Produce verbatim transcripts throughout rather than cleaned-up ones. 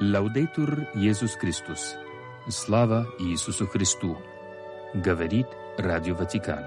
Лаудейтур Иисус Христос. Слава Иисусу Христу. Говорит Радио Ватикан.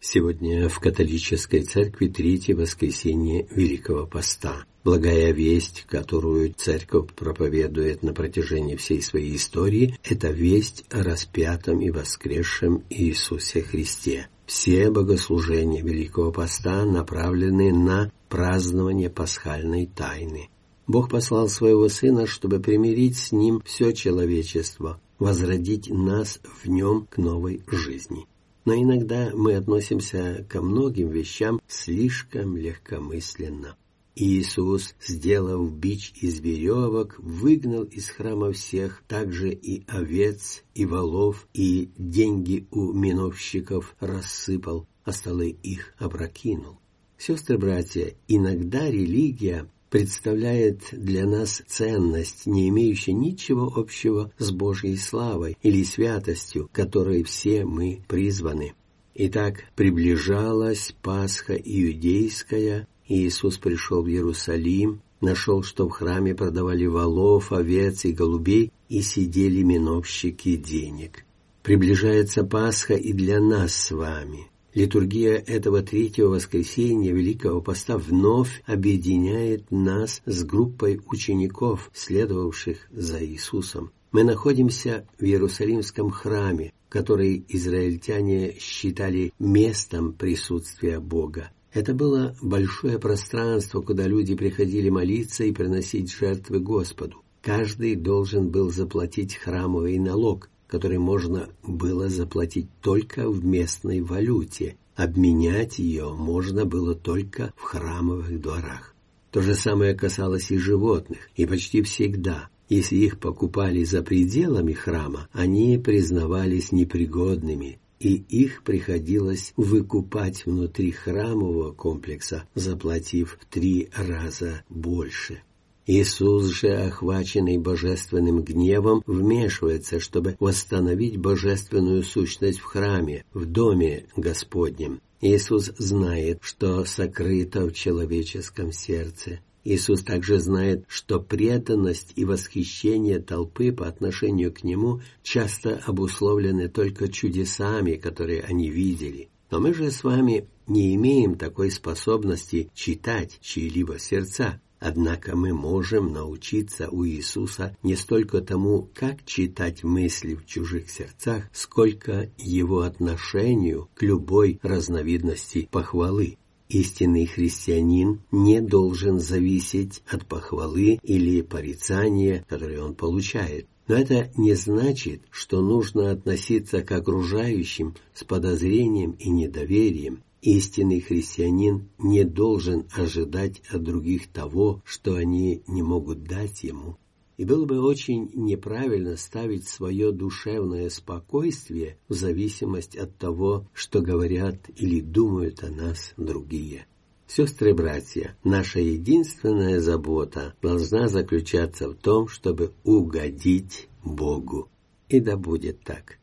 Сегодня в католической церкви третье воскресенье Великого Поста. Благая весть, которую церковь проповедует на протяжении всей своей истории, это весть о распятом и воскресшем Иисусе Христе. Все богослужения Великого Поста направлены на празднование пасхальной тайны. Бог послал своего Сына, чтобы примирить с Ним все человечество, возродить нас в Нем к новой жизни. Но иногда мы относимся ко многим вещам слишком легкомысленно. Иисус, сделав бич из веревок, выгнал из храма всех, также и овец, и волов, и деньги у миновщиков рассыпал, а столы их опрокинул. Сестры-братья, иногда религия представляет для нас ценность, не имеющую ничего общего с Божьей славой или святостью, которой все мы призваны. Итак, приближалась Пасха иудейская, Иисус пришел в Иерусалим, нашел, что в храме продавали волов, овец и голубей, и сидели меновщики денег. Приближается Пасха и для нас с вами. Литургия этого третьего воскресенья Великого Поста вновь объединяет нас с группой учеников, следовавших за Иисусом. Мы находимся в Иерусалимском храме, который израильтяне считали местом присутствия Бога. Это было большое пространство, куда люди приходили молиться и приносить жертвы Господу. Каждый должен был заплатить храмовый налог, который можно было заплатить только в местной валюте. Обменять ее можно было только в храмовых дворах. То же самое касалось и животных, и почти всегда, если их покупали за пределами храма, они признавались непригодными, и их приходилось выкупать внутри храмового комплекса, заплатив в три раза больше. Иисус же, охваченный божественным гневом, вмешивается, чтобы восстановить божественную сущность в храме, в доме Господнем. Иисус знает, что сокрыто в человеческом сердце. Иисус также знает, что преданность и восхищение толпы по отношению к Нему часто обусловлены только чудесами, которые они видели. Но мы же с вами не имеем такой способности читать чьи-либо сердца. Однако мы можем научиться у Иисуса не столько тому, как читать мысли в чужих сердцах, сколько его отношению к любой разновидности похвалы. Истинный христианин не должен зависеть от похвалы или порицания, которые он получает. Но это не значит, что нужно относиться к окружающим с подозрением и недоверием. Истинный христианин не должен ожидать от других того, что они не могут дать ему. И было бы очень неправильно ставить свое душевное спокойствие в зависимость от того, что говорят или думают о нас другие. Сестры-братья, наша единственная забота должна заключаться в том, чтобы угодить Богу. И да будет так.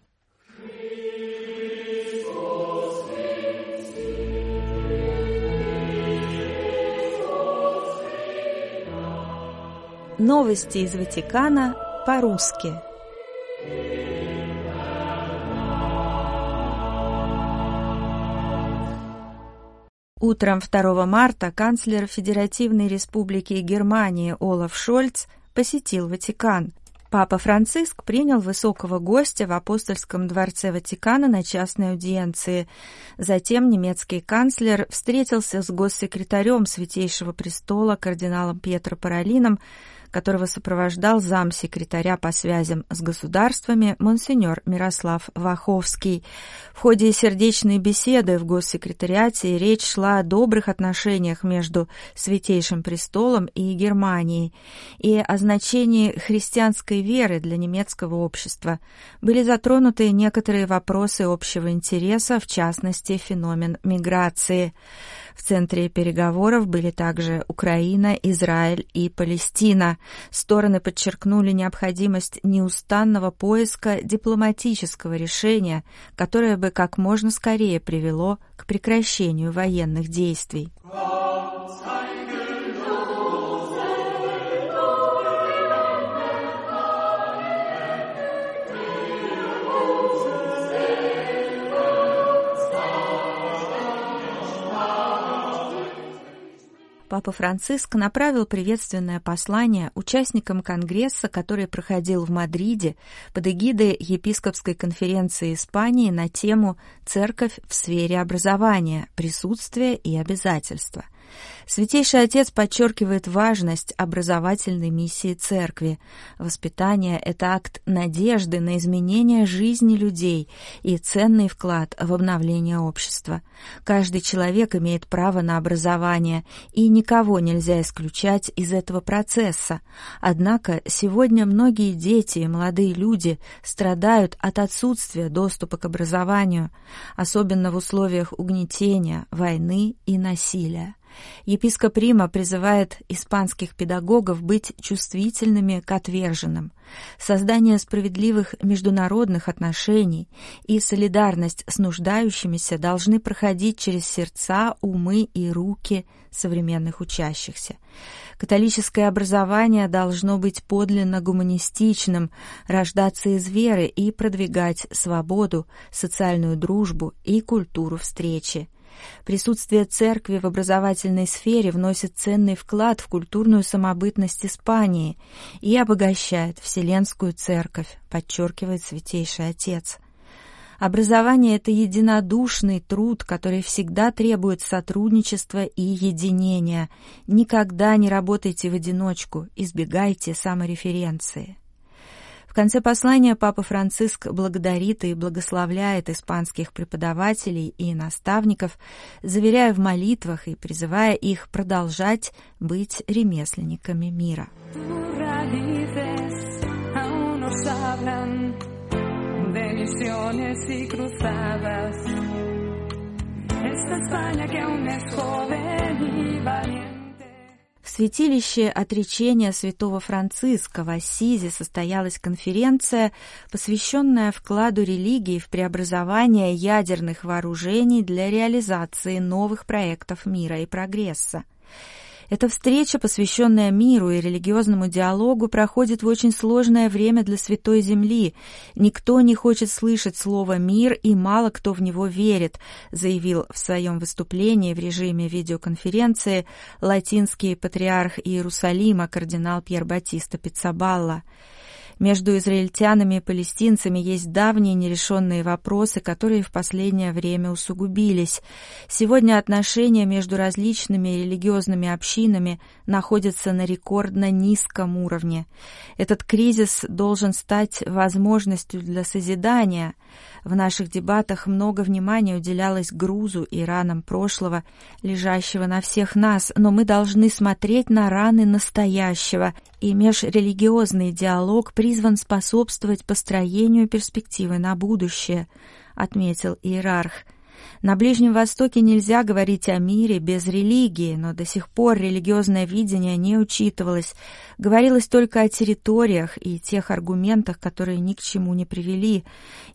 Новости из Ватикана по-русски. Утром второго марта канцлер Федеративной Республики Германии Олаф Шольц посетил Ватикан. Папа Франциск принял высокого гостя в Апостольском дворце Ватикана на частной аудиенции. Затем немецкий канцлер встретился с госсекретарем Святейшего Престола кардиналом Пьетро Паролином, которого сопровождал замсекретаря по связям с государствами монсеньор Мирослав Ваховский. В ходе сердечной беседы в госсекретариате речь шла о добрых отношениях между Святейшим Престолом и Германией и о значении христианской веры для немецкого общества. Были затронуты некоторые вопросы общего интереса, в частности, феномен миграции. В центре переговоров были также Украина, Израиль и Палестина. Стороны подчеркнули необходимость неустанного поиска дипломатического решения, которое бы как можно скорее привело к прекращению военных действий. Папа Франциск направил приветственное послание участникам Конгресса, который проходил в Мадриде под эгидой Епископской конференции Испании на тему «Церковь в сфере образования, присутствие и обязательства». Святейший Отец подчеркивает важность образовательной миссии Церкви. Воспитание – это акт надежды на изменение жизни людей и ценный вклад в обновление общества. Каждый человек имеет право на образование, и никого нельзя исключать из этого процесса. Однако сегодня многие дети и молодые люди страдают от отсутствия доступа к образованию, особенно в условиях угнетения, войны и насилия. Епископ Рима призывает испанских педагогов быть чувствительными к отверженным. Создание справедливых международных отношений и солидарность с нуждающимися должны проходить через сердца, умы и руки современных учащихся. Католическое образование должно быть подлинно гуманистичным, рождаться из веры и продвигать свободу, социальную дружбу и культуру встречи. Присутствие церкви в образовательной сфере вносит ценный вклад в культурную самобытность Испании и обогащает Вселенскую Церковь, подчеркивает Святейший Отец. Образование – это единодушный труд, который всегда требует сотрудничества и единения. Никогда не работайте в одиночку, избегайте самореференции. В конце послания Папа Франциск благодарит и благословляет испанских преподавателей и наставников, заверяя в молитвах и призывая их продолжать быть ремесленниками мира. В святилище отречения святого Франциска в Ассизе состоялась конференция, посвященная вкладу религии в преобразование ядерных вооружений для реализации новых проектов мира и прогресса. Эта встреча, посвященная миру и религиозному диалогу, проходит в очень сложное время для Святой Земли. «Никто не хочет слышать слово «мир», и мало кто в него верит», заявил в своем выступлении в режиме видеоконференции латинский патриарх Иерусалима кардинал Пьер-Батиста Пиццабалла. Между израильтянами и палестинцами есть давние нерешенные вопросы, которые в последнее время усугубились. Сегодня отношения между различными религиозными общинами находятся на рекордно низком уровне. Этот кризис должен стать возможностью для созидания. В наших дебатах много внимания уделялось грузу и ранам прошлого, лежащего на всех нас, но мы должны смотреть на раны настоящего, и межрелигиозный диалог призван способствовать построению перспективы на будущее, отметил иерарх. На Ближнем Востоке нельзя говорить о мире без религии, но до сих пор религиозное видение не учитывалось. Говорилось только о территориях и тех аргументах, которые ни к чему не привели.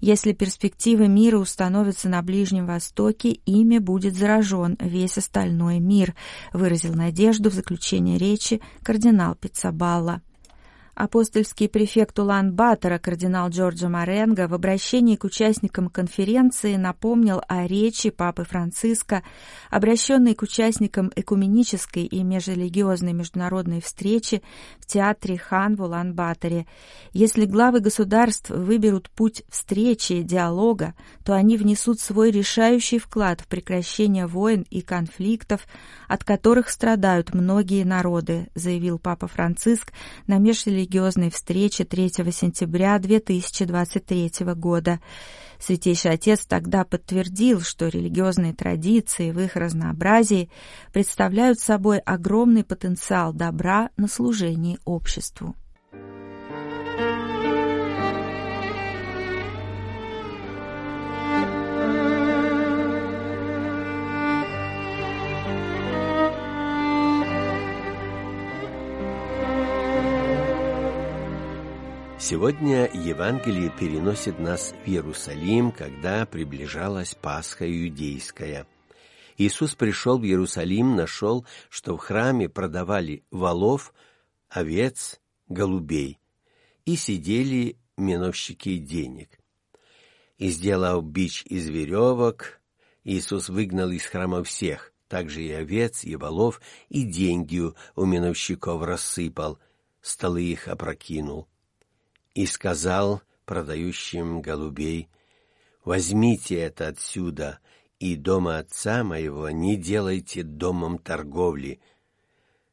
Если перспективы мира установятся на Ближнем Востоке, ими будет заражен весь остальной мир, выразил надежду в заключении речи кардинал Пиццабалла. Апостольский префект Улан-Батора кардинал Джорджо Маренго в обращении к участникам конференции напомнил о речи Папы Франциска, обращенной к участникам экуменической и межрелигиозной международной встречи в театре Хан в Улан-Баторе. Если главы государств выберут путь встречи и диалога, то они внесут свой решающий вклад в прекращение войн и конфликтов, от которых страдают многие народы, заявил Папа Франциск на межрелигиозной религиозной встрече третьего сентября две тысячи двадцать третьего года. Святейший Отец тогда подтвердил, что религиозные традиции в их разнообразии представляют собой огромный потенциал добра на служении обществу. Сегодня Евангелие переносит нас в Иерусалим, когда приближалась Пасха иудейская. Иисус пришел в Иерусалим, нашел, что в храме продавали волов, овец, голубей, и сидели меновщики денег. И, сделав бич из веревок, Иисус выгнал из храма всех, также и овец, и волов, и деньги у меновщиков рассыпал, столы их опрокинул. И сказал продающим голубей: «Возьмите это отсюда, и дома отца моего не делайте домом торговли».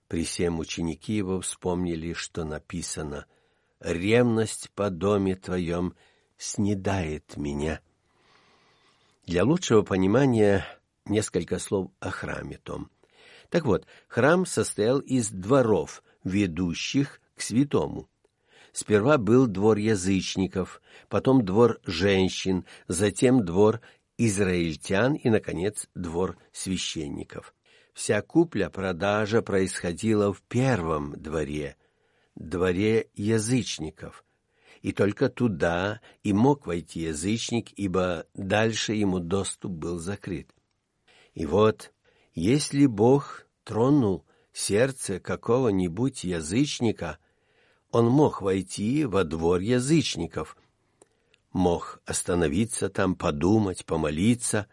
При сем ученики его вспомнили, что написано: «Ревность по доме твоем снедает меня». Для лучшего понимания несколько слов о храме том. Так вот, храм состоял из дворов, ведущих к святому. Сперва был двор язычников, потом двор женщин, затем двор израильтян и, наконец, двор священников. Вся купля-продажа происходила в первом дворе, дворе язычников, и только туда и мог войти язычник, ибо дальше ему доступ был закрыт. И вот, если Бог тронул сердце какого-нибудь язычника, он мог войти во двор язычников, мог остановиться там, подумать, помолиться,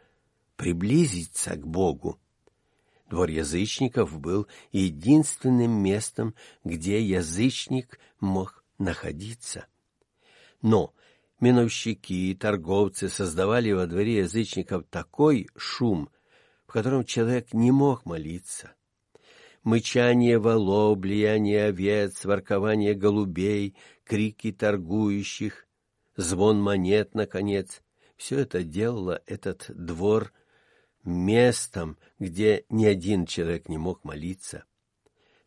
приблизиться к Богу. Двор язычников был единственным местом, где язычник мог находиться. Но меновщики и торговцы создавали во дворе язычников такой шум, в котором человек не мог молиться. Мычание волов, блеяние овец, воркование голубей, крики торгующих, звон монет, наконец, все это делало этот двор местом, где ни один человек не мог молиться.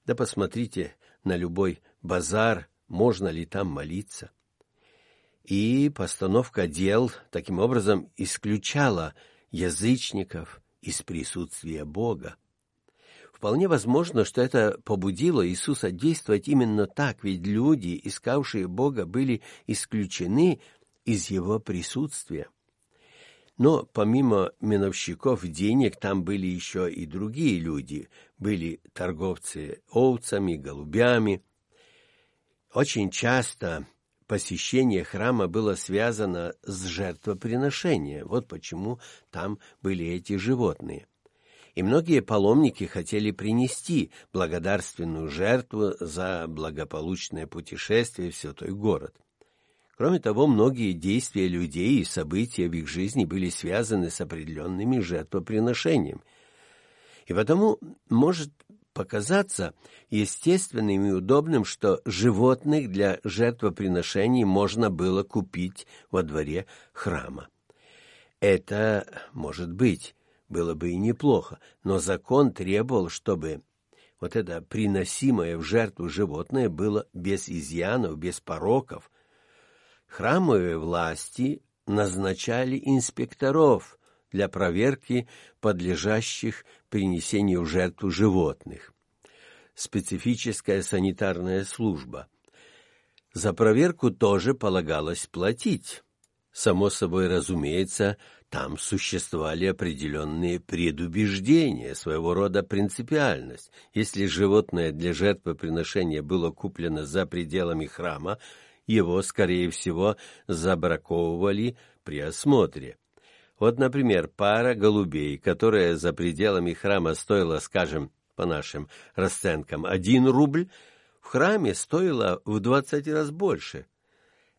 Да посмотрите на любой базар, можно ли там молиться. И постановка дел таким образом исключала язычников из присутствия Бога. Вполне возможно, что это побудило Иисуса действовать именно так, ведь люди, искавшие Бога, были исключены из Его присутствия. Но помимо меновщиков денег там были еще и другие люди, были торговцы овцами, голубями. Очень часто посещение храма было связано с жертвоприношением, вот почему там были эти животные. И многие паломники хотели принести благодарственную жертву за благополучное путешествие в святой город. Кроме того, многие действия людей и события в их жизни были связаны с определенными жертвоприношениями. И потому может показаться естественным и удобным, что животных для жертвоприношений можно было купить во дворе храма. Это, может быть, было бы и неплохо, но закон требовал, чтобы вот это приносимое в жертву животное было без изъянов, без пороков. Храмовые власти назначали инспекторов для проверки подлежащих принесению в жертву животных. Специфическая санитарная служба. За проверку тоже полагалось платить. Само собой разумеется, там существовали определенные предубеждения, своего рода принципиальность. Если животное для жертвоприношения было куплено за пределами храма, его, скорее всего, забраковывали при осмотре. Вот, например, пара голубей, которая за пределами храма стоила, скажем, по нашим расценкам, один рубль, в храме стоила в двадцать раз больше.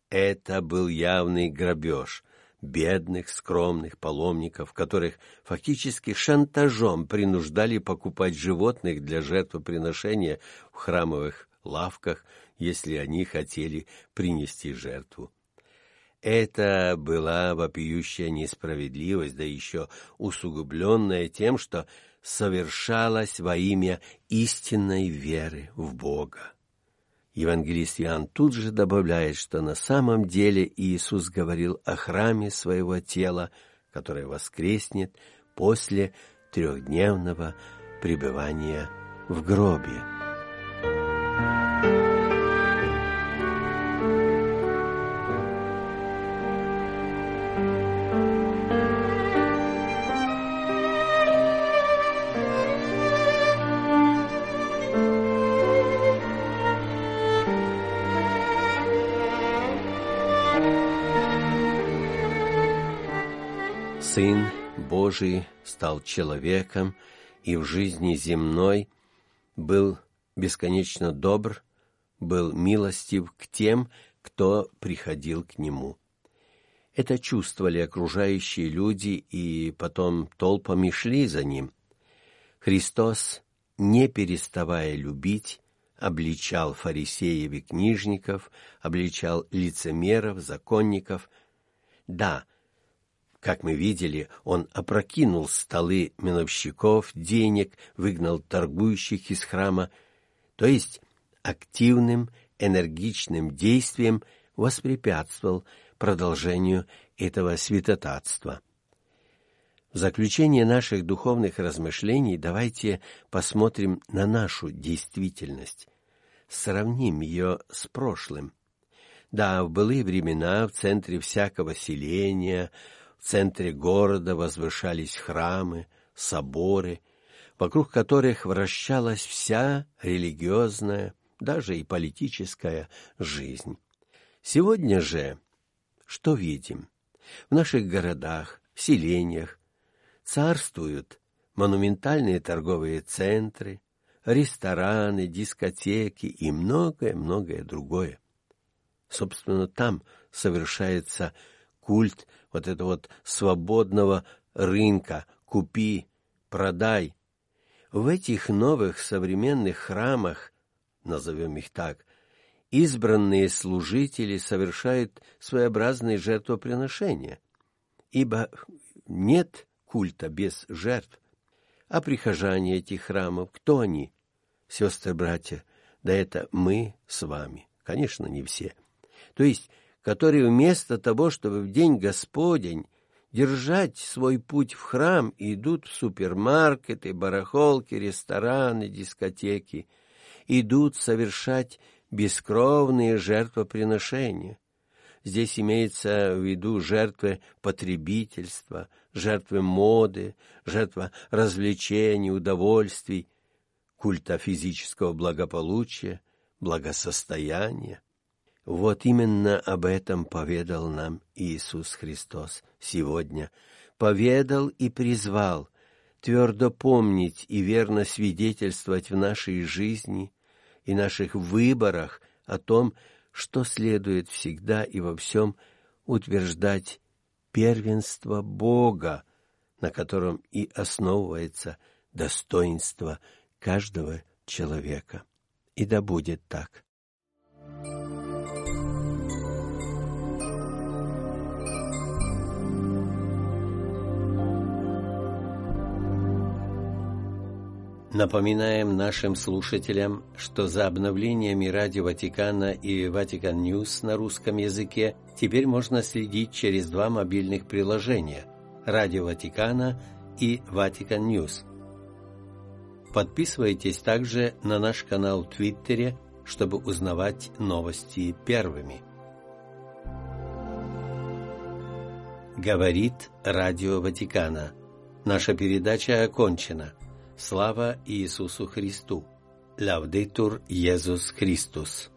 Это был явный грабеж бедных, скромных паломников, которых фактически шантажом принуждали покупать животных для жертвоприношения в храмовых лавках, если они хотели принести жертву. Это была вопиющая несправедливость, да еще усугубленная тем, что совершалась во имя истинной веры в Бога. Евангелист Иоанн тут же добавляет, что на самом деле Иисус говорил о храме своего тела, которое воскреснет после трехдневного пребывания в гробе. Сын Божий стал человеком и в жизни земной был бесконечно добр, был милостив к тем, кто приходил к Нему. Это чувствовали окружающие люди и потом толпами шли за Ним. Христос, не переставая любить, обличал фарисеев и книжников, обличал лицемеров, законников. Да, как мы видели, он опрокинул столы миновщиков, денег, выгнал торгующих из храма, то есть активным, энергичным действием воспрепятствовал продолжению этого святотатства. В заключение наших духовных размышлений давайте посмотрим на нашу действительность, сравним ее с прошлым. Да, в былые времена в центре всякого селения, в центре города возвышались храмы, соборы, вокруг которых вращалась вся религиозная, даже и политическая жизнь. Сегодня же что видим? В наших городах, в селениях царствуют монументальные торговые центры, рестораны, дискотеки и многое-многое другое. Собственно, там совершается культ вот этого вот свободного рынка «купи, продай». В этих новых современных храмах, назовем их так, избранные служители совершают своеобразные жертвоприношения, ибо нет культа без жертв. А прихожане этих храмов, кто они? Сестры, братья, да это мы с вами. Конечно, не все. То есть, которые вместо того, чтобы в день Господень держать свой путь в храм, идут в супермаркеты, барахолки, рестораны, дискотеки, идут совершать бескровные жертвоприношения. Здесь имеется в виду жертвы потребительства, жертвы моды, жертва развлечений, удовольствий, культа физического благополучия, благосостояния. Вот именно об этом поведал нам Иисус Христос сегодня. Поведал и призвал твердо помнить и верно свидетельствовать в нашей жизни и наших выборах о том, что следует всегда и во всем утверждать первенство Бога, на котором и основывается достоинство каждого человека. И да будет так. Напоминаем нашим слушателям, что за обновлениями Радио Ватикана и Ватикан Ньюс на русском языке теперь можно следить через два мобильных приложения – Радио Ватикана и Ватикан Ньюс. Подписывайтесь также на наш канал в Твиттере, чтобы узнавать новости первыми. Говорит Радио Ватикана. Наша передача окончена. Слава Иисусу Христу! Лаудетур Иесус Христос!